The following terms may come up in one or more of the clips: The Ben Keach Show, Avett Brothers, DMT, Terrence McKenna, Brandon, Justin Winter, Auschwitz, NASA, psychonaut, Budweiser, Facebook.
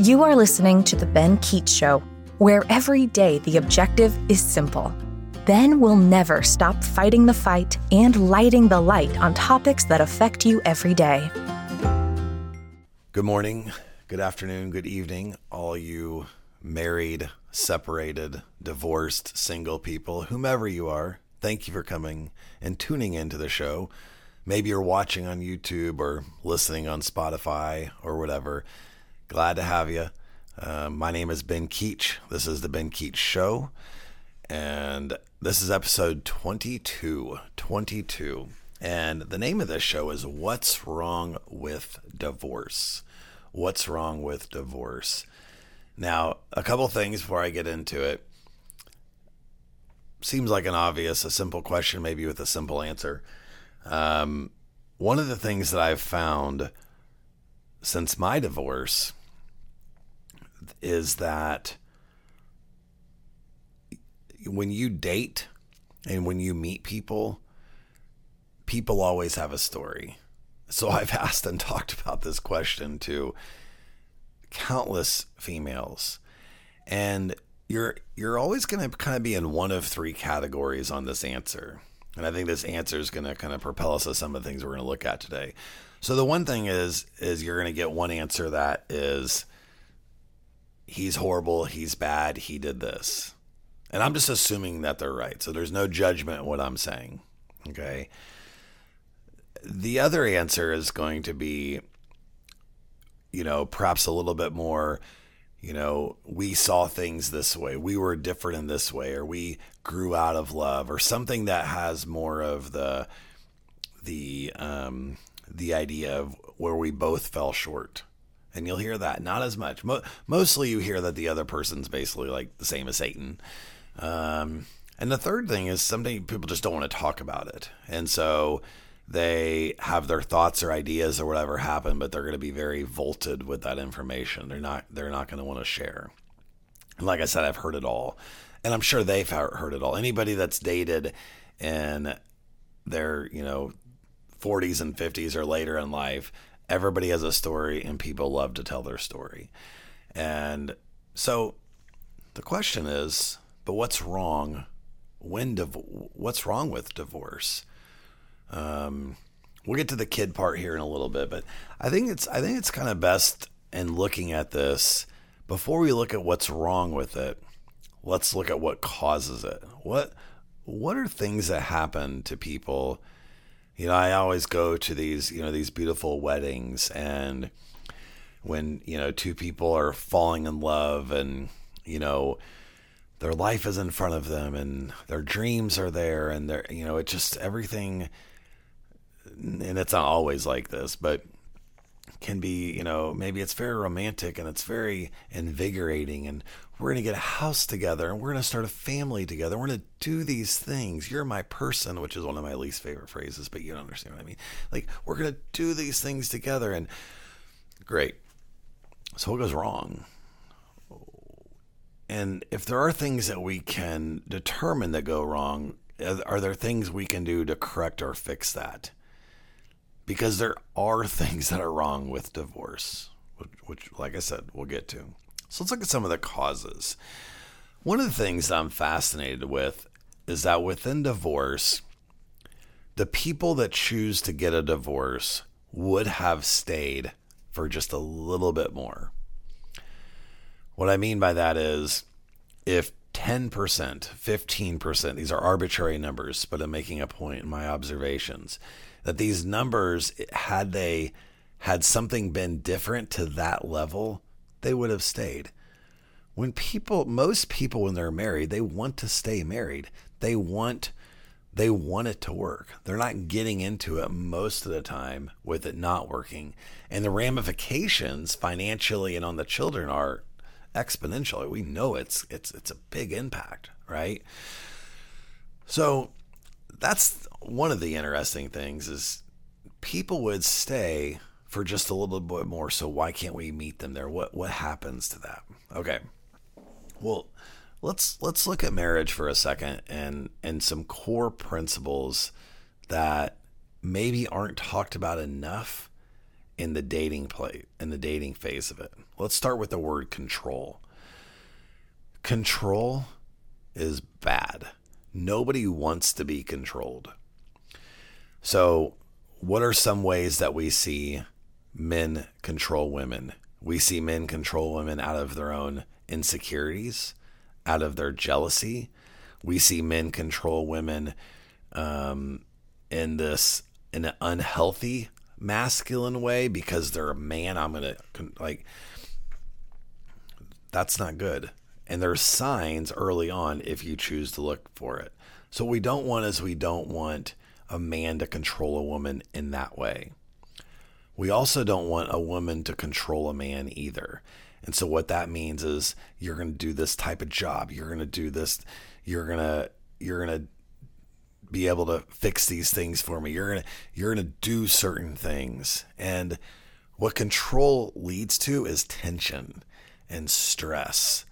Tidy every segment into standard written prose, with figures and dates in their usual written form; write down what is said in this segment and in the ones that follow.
You are listening to The Ben Keach Show, where every day the objective is simple. Ben will never stop fighting the fight and lighting the light on topics that affect you every day. Good morning, good afternoon, good evening, all you married, separated, divorced, single people, whomever you are. Thank you for coming and tuning into the show. Maybe you're watching on YouTube or listening on Spotify or whatever. Glad to have you. My name is Ben Keach. This is The Ben Keach Show. And this is episode 22. And the name of this show is What's Wrong with Divorce? What's wrong with divorce? Now, a couple things before I get into it. Seems like a simple question, maybe with a simple answer. One of the things that I've found since my divorce is that when you date and when you meet people, people always have a story. So I've asked and talked about this question to countless females, and you're always going to kind of be in one of three categories on this answer. And I think this answer is going to kind of propel us to some of the things we're going to look at today. So the one thing is you're going to get one answer that is, he's horrible, he's bad, he did this. And I'm just assuming that they're right. So there's no judgment in what I'm saying. Okay. The other answer is going to be, perhaps a little bit more, we saw things this way, we were different in this way, or we grew out of love, or something that has more of the idea of where we both fell short. And you'll hear that not as much. Mostly you hear that the other person's basically like the same as Satan. And the third thing is something people just don't want to talk about it. And so they have their thoughts or ideas or whatever happened, but they're going to be very vaulted with that information. They're not going to want to share. And like I said, I've heard it all, and I'm sure they've heard it all. Anybody that's dated in their, 40s and 50s or later in life, everybody has a story, and people love to tell their story. And so the question is, but what's wrong with divorce? We'll get to the kid part here in a little bit, but I think it's kind of best in looking at this, before we look at what's wrong with it, let's look at what causes it. What are things that happen to people? I always go to these, these beautiful weddings, and when, two people are falling in love, and, their life is in front of them, and their dreams are there, and they're, it's just everything. And it's not always like this, but can be, maybe it's very romantic and it's very invigorating, and we're going to get a house together, and we're going to start a family together. We're going to do these things. You're my person, which is one of my least favorite phrases, but you don't understand what I mean. Like, we're going to do these things together, and great. So what goes wrong? And if there are things that we can determine that go wrong, are there things we can do to correct or fix that? Because there are things that are wrong with divorce, which, like I said, we'll get to. So let's look at some of the causes. One of the things that I'm fascinated with is that within divorce, the people that choose to get a divorce would have stayed for just a little bit more. What I mean by that is, if 10%, 15%, these are arbitrary numbers, but I'm making a point in my observations, that these numbers, had something been different to that level, they would have stayed. Most people, when they're married, they want to stay married. They want it to work. They're not getting into it most of the time with it not working. And the ramifications financially and on the children are exponential. We know it's a big impact, right? So that's one of the interesting things, is people would stay for just a little bit more. So why can't we meet them there? What happens to that? Okay. Well, let's look at marriage for a second, and some core principles that maybe aren't talked about enough in the dating play, in the dating phase of it. Let's start with the word control. Control is bad. Nobody wants to be controlled. So what are some ways that we see men control women? We see men control women out of their own insecurities, out of their jealousy. We see men control women in an unhealthy masculine way because they're a man. I'm going to, like, that's not good. And there's signs early on if you choose to look for it. So what we don't want is we don't want a man to control a woman in that way. We also don't want a woman to control a man either. And so what that means is you're going to do this type of job. You're going to do this. You're going to be able to fix these things for me. You're going to do certain things. And what control leads to is tension and stress.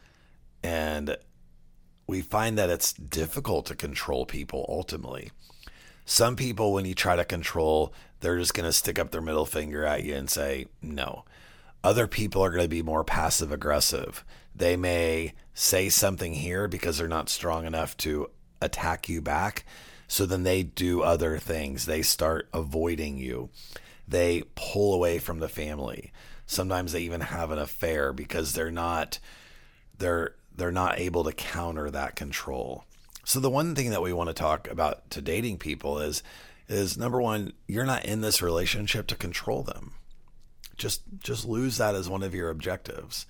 And we find that it's difficult to control people ultimately. Some people, when you try to control, they're just going to stick up their middle finger at you and say no. Other people are going to be more passive aggressive. They may say something here because they're not strong enough to attack you back. So then they do other things. They start avoiding you. They pull away from the family. Sometimes they even have an affair because they're not able to counter that control. So the one thing that we want to talk about to dating people is number one, you're not in this relationship to control them. Just lose that as one of your objectives.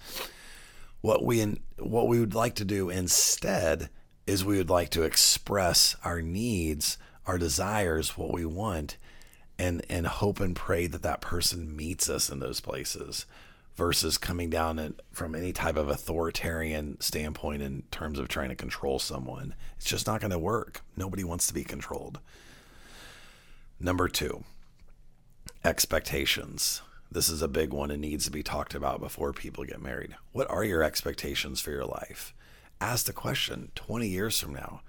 What we would like to do instead is we would like to express our needs, our desires, what we want, and hope and pray that that person meets us in those places, versus coming down from any type of authoritarian standpoint in terms of trying to control someone. It's just not going to work. Nobody wants to be controlled. Number two, expectations. This is a big one and needs to be talked about before people get married. What are your expectations for your life? Ask the question 20 years from now.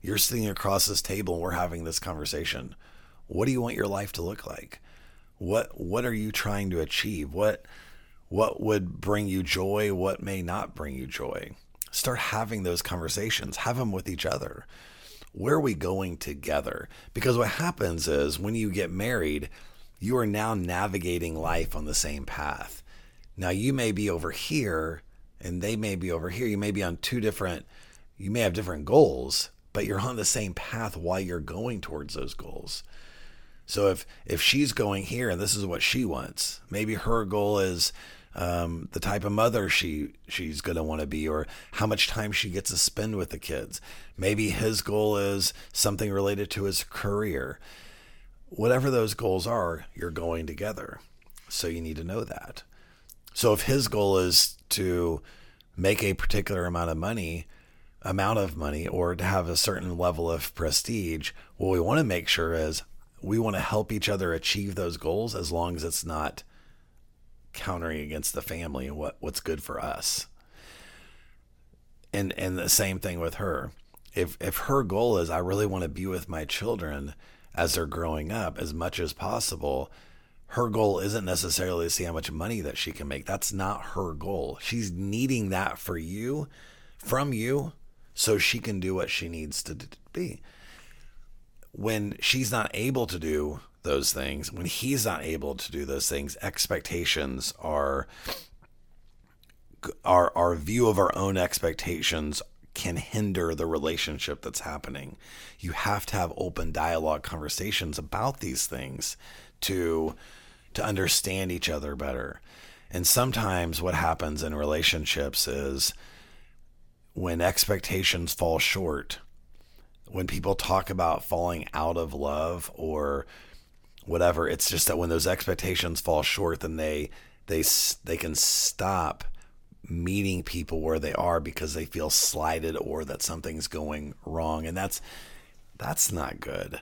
You're sitting across this table and we're having this conversation. What do you want your life to look like? What are you trying to achieve? What would bring you joy? What may not bring you joy? Start having those conversations. Have them with each other. Where are we going together? Because what happens is when you get married, you are now navigating life on the same path. Now you may be over here and they may be over here. You may be on you may have different goals, but you're on the same path while you're going towards those goals. So if she's going here and this is what she wants, maybe her goal is the type of mother she's going to want to be, or how much time she gets to spend with the kids. Maybe his goal is something related to his career. Whatever those goals are, you're going together. So you need to know that. So if his goal is to make a particular amount of money, or to have a certain level of prestige, what we want to make sure is we want to help each other achieve those goals, as long as it's not countering against the family and what's good for us. And the same thing with her. If her goal is, I really want to be with my children as they're growing up as much as possible, her goal isn't necessarily to see how much money that she can make. That's not her goal. She's needing that from you, so she can do what she needs to be. When she's not able to do those things, when he's not able to do those things, expectations are our view of our own expectations can hinder the relationship that's happening. You have to have open dialogue conversations about these things to understand each other better. And sometimes what happens in relationships is when expectations fall short, when people talk about falling out of love or whatever, it's just that when those expectations fall short, then they can stop meeting people where they are because they feel slighted or that something's going wrong. And that's not good.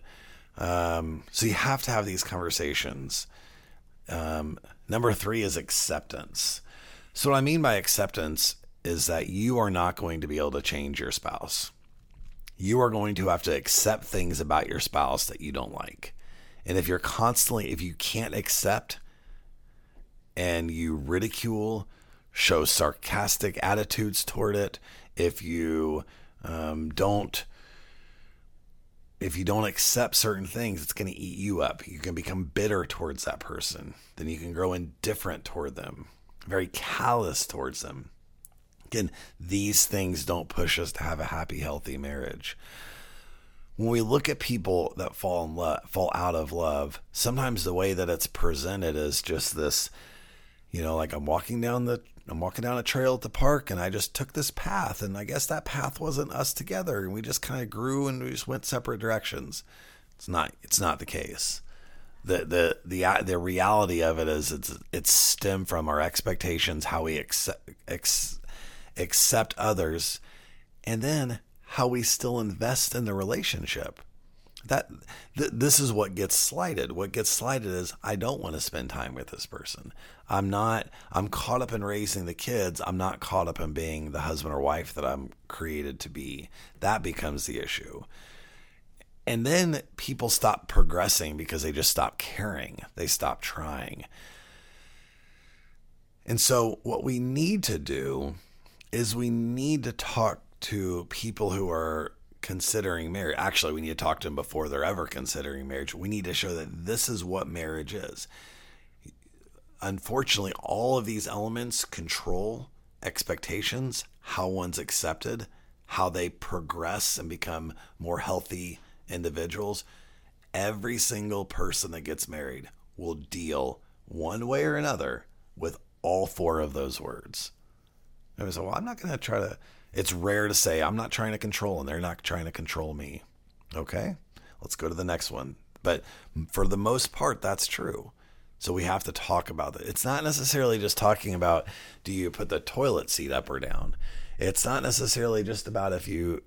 So you have to have these conversations. Number three is acceptance. So what I mean by acceptance is that you are not going to be able to change your spouse. You are going to have to accept things about your spouse that you don't like. And if you can't accept and you ridicule, show sarcastic attitudes toward it, if you don't accept certain things, it's going to eat you up. You can become bitter towards that person. Then you can grow indifferent toward them, very callous towards them. Again, these things don't push us to have a happy, healthy marriage. When we look at people that fall out of love, sometimes the way that it's presented is just this, like I'm walking down a trail at the park and I just took this path, and I guess that path wasn't us together, and we just kind of grew and we just went separate directions. It's not the case. The reality of it is it's stemmed from our expectations, how we accept others, and then how we still invest in the relationship. This is what gets slighted. What gets slighted is, I don't want to spend time with this person. I'm caught up in raising the kids. I'm not caught up in being the husband or wife that I'm created to be. That becomes the issue. And then people stop progressing because they just stop caring. They stop trying. And so what we need to do is we need to talk to people who are considering marriage. Actually, we need to talk to them before they're ever considering marriage. We need to show that this is what marriage is. Unfortunately, all of these elements control expectations, how one's accepted, how they progress and become more healthy individuals. Every single person that gets married will deal one way or another with all four of those words. And we say, well, I'm not going to try to. It's rare to say, I'm not trying to control and they're not trying to control me. Okay, let's go to the next one. But for the most part, that's true. So we have to talk about it. It's not necessarily just talking about, do you put the toilet seat up or down? It's not necessarily just about if you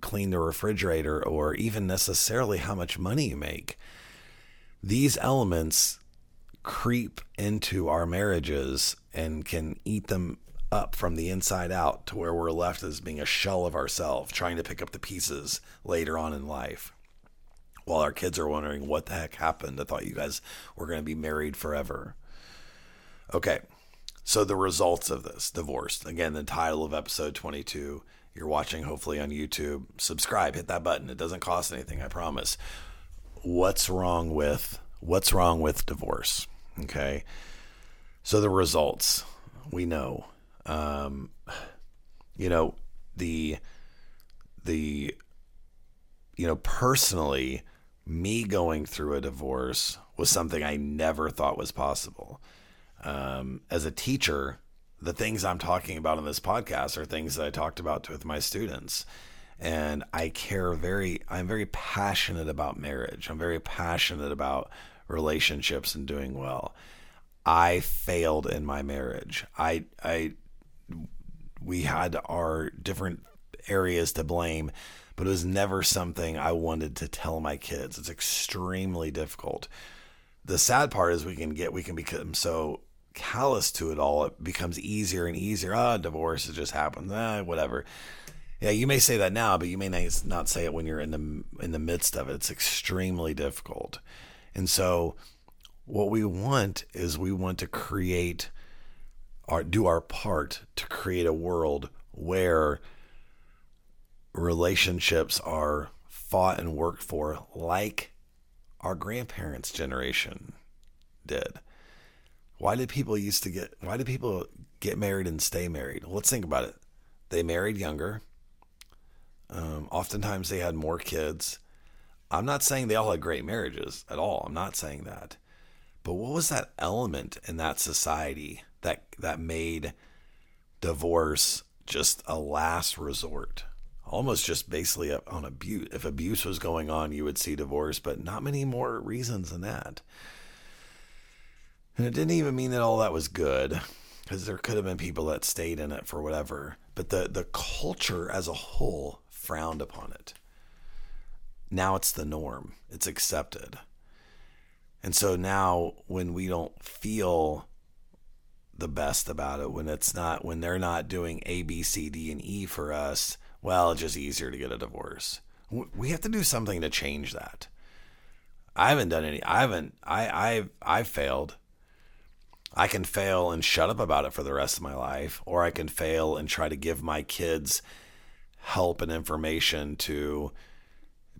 clean the refrigerator, or even necessarily how much money you make. These elements creep into our marriages and can eat them up from the inside out, to where we're left as being a shell of ourselves, trying to pick up the pieces later on in life, while our kids are wondering, what the heck happened? I thought you guys were going to be married forever. Okay, so the results of this divorce. Again, the title of episode 22, you're watching hopefully on YouTube. Subscribe, hit that button. It doesn't cost anything, I promise. What's wrong with divorce? Okay, so the results, we know. Personally, me going through a divorce was something I never thought was possible. As a teacher, the things I'm talking about on this podcast are things that I talked about with my students, and I'm very passionate about marriage. I'm very passionate about relationships and doing well. I failed in my marriage. We had our different areas to blame, but it was never something I wanted to tell my kids. It's extremely difficult. The sad part is we can become so callous to it all. It becomes easier and easier. Divorce, it just happens. Whatever. Yeah, you may say that now, but you may not say it when you're in the midst of it. It's extremely difficult. And so what we want is do our part to create a world where relationships are fought and worked for like our grandparents' generation did. Why did people get married and stay married? Well, let's think about it. They married younger. Oftentimes they had more kids. I'm not saying they all had great marriages at all. I'm not saying that. But what was that element in that society that made divorce just a last resort? Almost just basically on abuse. If abuse was going on, you would see divorce, but not many more reasons than that. And it didn't even mean that all that was good, because there could have been people that stayed in it for whatever. But the culture as a whole frowned upon it. Now it's the norm. It's accepted. And so now when we don't feel the best about it, when they're not doing A, B, C, D, and E for us, well, it's just easier to get a divorce. We have to do something to change that. I haven't done any. I failed. I can fail and shut up about it for the rest of my life, or I can fail and try to give my kids help and information to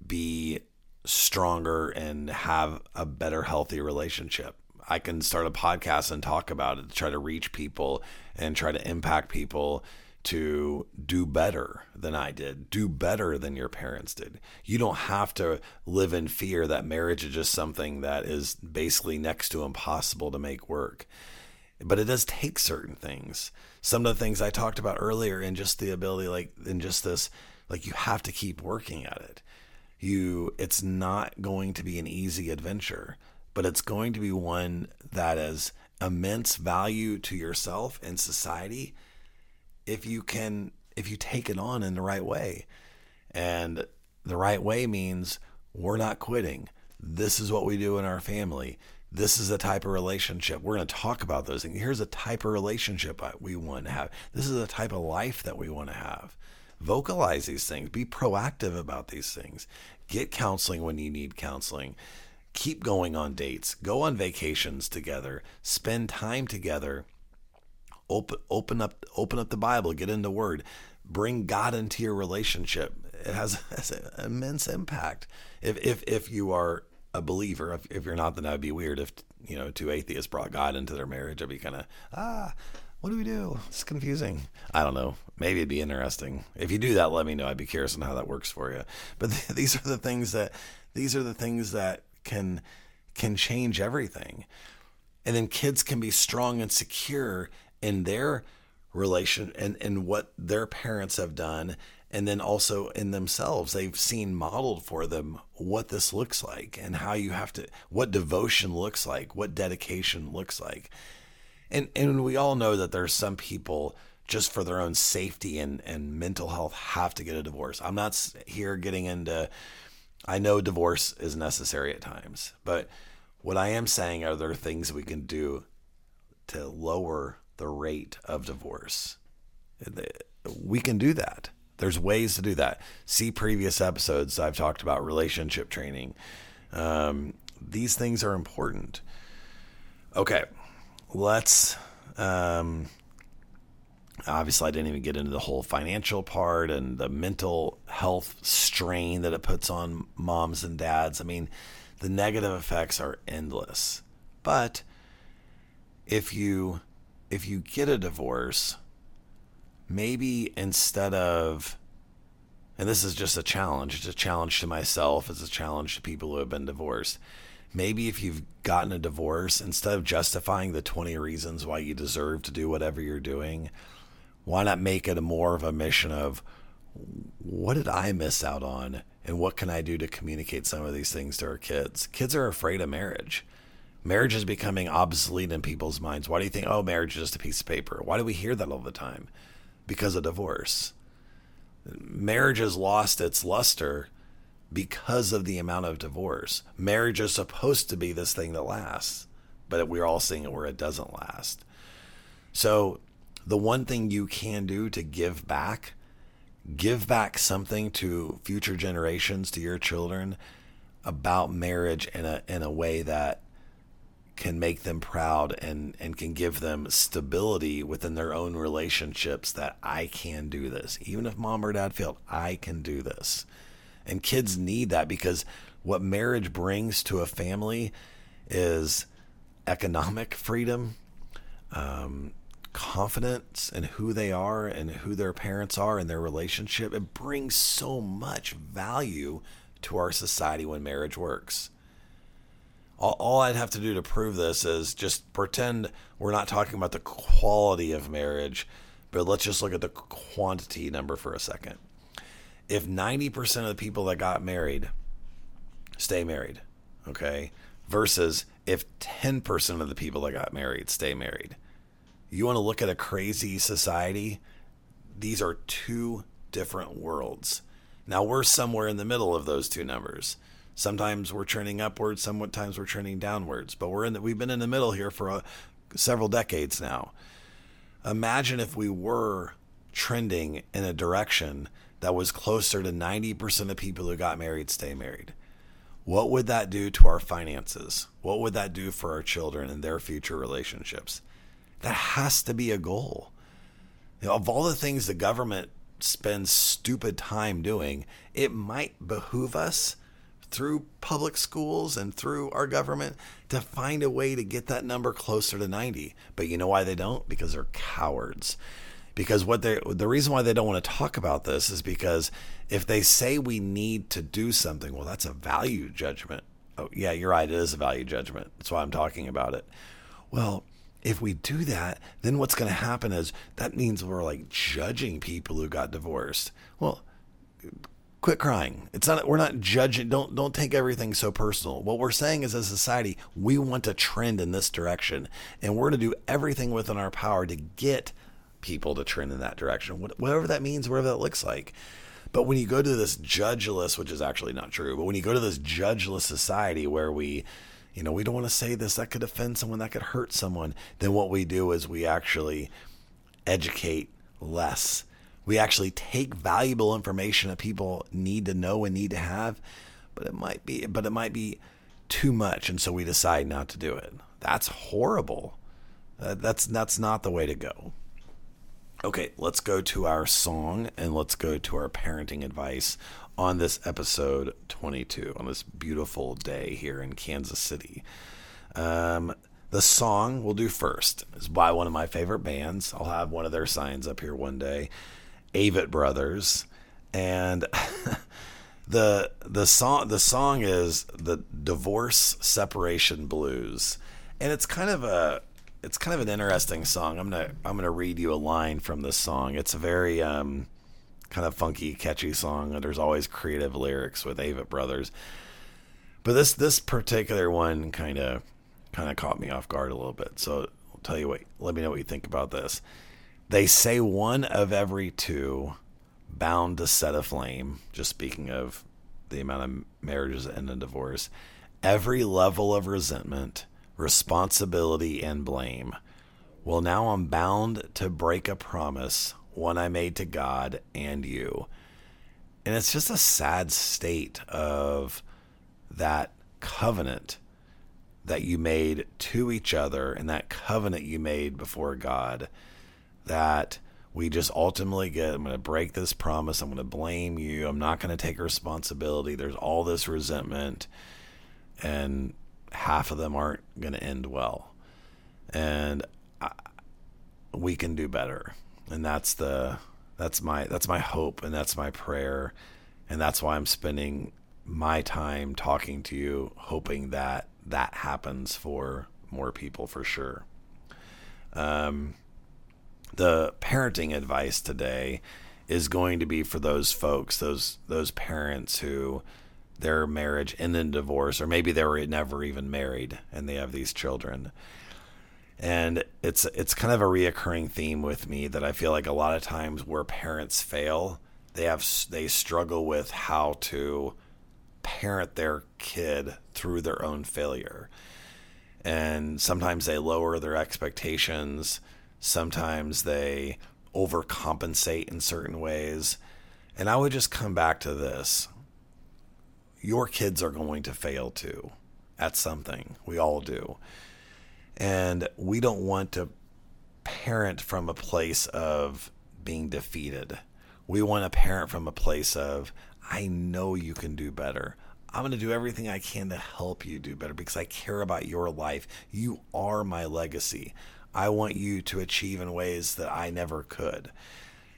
be stronger and have a better, healthy relationship. I can start a podcast and talk about it, try to reach people and try to impact people to do better than I did, do better than your parents did. You don't have to live in fear that marriage is just something that is basically next to impossible to make work. But it does take certain things. Some of the things I talked about earlier, and just the ability, you have to keep working at it. It's not going to be an easy adventure, but it's going to be one that is immense value to yourself and society if you take it on in the right way. And the right way means we're not quitting. This is what we do in our family. This is the type of relationship. We're going to talk about those things. Here's the type of relationship we want to have. This is the type of life that we want to have. Vocalize these things. Be proactive about these things. Get counseling when you need counseling. Keep going on dates. Go on vacations together. Spend time together. Open up the Bible. Get into Word. Bring God into your relationship. It has an immense impact. If you are a believer, if you're not, then that'd be weird. If two atheists brought God into their marriage, I'd be kind of what do we do? It's confusing. I don't know. Maybe it'd be interesting. If you do that, let me know. I'd be curious on how that works for you. But these are the things that can change everything. And then kids can be strong and secure in their relation and what their parents have done, and then also in themselves. They've seen modeled for them what this looks like and how you have to, what devotion looks like, what dedication looks like. And we all know that there's some people, just for their own safety and mental health, have to get a divorce. I'm not here getting into, I know divorce is necessary at times, but what I am saying are there are things we can do to lower the rate of divorce. We can do that. There's ways to do that. See previous episodes. I've talked about relationship training. These things are important. Okay. Let's, obviously I didn't even get into the whole financial part and the mental health strain that it puts on moms and dads. I mean, the negative effects are endless. But if you get a divorce, maybe instead of, and this is just a challenge, it's a challenge to myself, it's a challenge to people who have been divorced. Maybe if you've gotten a divorce, instead of justifying the 20 reasons why you deserve to do whatever you're doing, why not make it more of a mission of, what did I miss out on? And what can I do to communicate some of these things to our kids? Kids are afraid of marriage. Marriage is becoming obsolete in people's minds. Why do you think, oh, marriage is just a piece of paper? Why do we hear that all the time? Because of divorce. Marriage has lost its luster because of the amount of divorce. Marriage is supposed to be this thing that lasts, but we're all seeing it where it doesn't last. So the one thing you can do to give back something to future generations, to your children, about marriage in a way that can make them proud and can give them stability within their own relationships, that I can do this. Even if mom or dad failed, I can do this. And kids need that, because what marriage brings to a family is economic freedom, confidence in who they are and who their parents are and their relationship. It brings so much value to our society when marriage works. All I'd have to do to prove this is just pretend we're not talking about the quality of marriage, but let's just look at the quantity number for a second. If 90% of the people that got married stay married, okay, versus if 10% of the people that got married stay married, you want to look at a crazy society? These are two different worlds. Now, we're somewhere in the middle of those two numbers. Sometimes we're trending upwards, sometimes we're trending downwards, but we've been in the middle here for several decades now. Imagine if we were trending in a direction that was closer to 90% of people who got married stay married. What would that do to our finances? What would that do for our children and their future relationships? That has to be a goal. You know, of all the things the government spends stupid time doing, it might behoove us through public schools and through our government to find a way to get that number closer to 90. But you know why they don't? Because they're cowards. Because the reason why they don't want to talk about this is because if they say we need to do something, well, that's a value judgment. Oh, yeah, you're right. It is a value judgment. That's why I'm talking about it. Well, if we do that, then what's going to happen is that means we're like judging people who got divorced. Well, quit crying. It's not, we're not judging. Don't take everything so personal. What we're saying is, as a society, we want to trend in this direction, and we're to do everything within our power to get people to trend in that direction, whatever that means, whatever that looks like. But when you go to this judgeless, which is actually not true, but when you go to this judgeless society where we, you know, we don't want to say this, that could offend someone, that could hurt someone, then what we do is we actually educate less. We actually take valuable information that people need to know and need to have, but it might be too much, and so we decide not to do it. That's horrible. That's not the way to go. Okay, let's go to our song and let's go to our parenting advice on this episode 22, on this beautiful day here in Kansas City. The song we'll do first is by one of my favorite bands. I'll have one of their signs up here one day, Avett Brothers. And the song is the Divorce Separation Blues. And it's kind of an interesting song. I'm gonna read you a line from this song. It's a very kind of funky, catchy song. There's always creative lyrics with Avett Brothers, but this particular one kind of caught me off guard a little bit. So I'll tell you what. Let me know what you think about this. They say one of every two bound to set aflame. Just speaking of the amount of marriages that end in divorce, every level of resentment, responsibility, and blame. Well, now I'm bound to break a promise, one I made to God and you. And it's just a sad state of that covenant that you made to each other and that covenant you made before God, that we just ultimately get, I'm going to break this promise. I'm going to blame you. I'm not going to take responsibility. There's all this resentment, and half of them aren't going to end well, and we can do better. And that's my hope. And that's my prayer. And that's why I'm spending my time talking to you, hoping that that happens for more people for sure. The parenting advice today is going to be for those folks, those parents who their marriage ended in divorce, or maybe they were never even married and they have these children. And it's kind of a reoccurring theme with me that I feel like a lot of times where parents fail, they struggle with how to parent their kid through their own failure. And sometimes they lower their expectations. Sometimes they overcompensate in certain ways. And I would just come back to this. Your kids are going to fail too at something. We all do. And we don't want to parent from a place of being defeated. We want to parent from a place of, I know you can do better. I'm going to do everything I can to help you do better because I care about your life. You are my legacy. I want you to achieve in ways that I never could.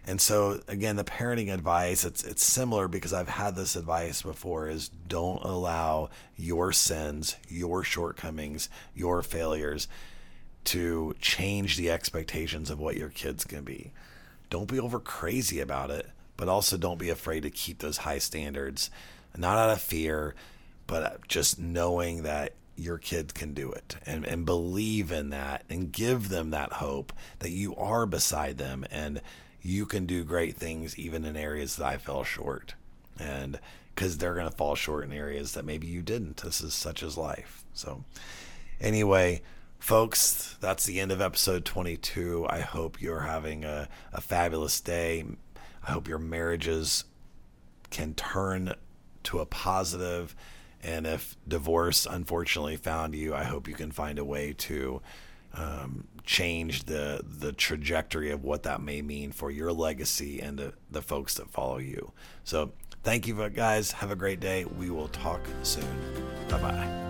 And so, again, the parenting advice, it's similar because I've had this advice before, is don't allow your sins, your shortcomings, your failures to change the expectations of what your kids can be. Don't be over crazy about it, but also don't be afraid to keep those high standards, not out of fear, but just knowing that your kid can do it, and believe in that and give them that hope that you are beside them and you can do great things even in areas that I fell short, and because they're going to fall short in areas that maybe you didn't. This is such as life. So anyway, folks, that's the end of episode 22. I hope you're having a fabulous day. I hope your marriages can turn to a positive And if divorce, unfortunately, found you, I hope you can find a way to change the trajectory of what that may mean for your legacy and the folks that follow you. So thank you, guys. Have a great day. We will talk soon. Bye-bye.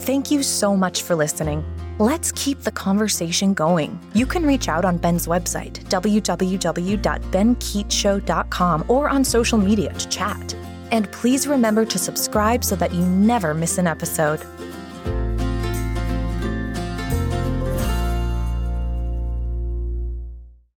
Thank you so much for listening. Let's keep the conversation going. You can reach out on Ben's website, www.benkeachshow.com, or on social media to chat. And please remember to subscribe so that you never miss an episode.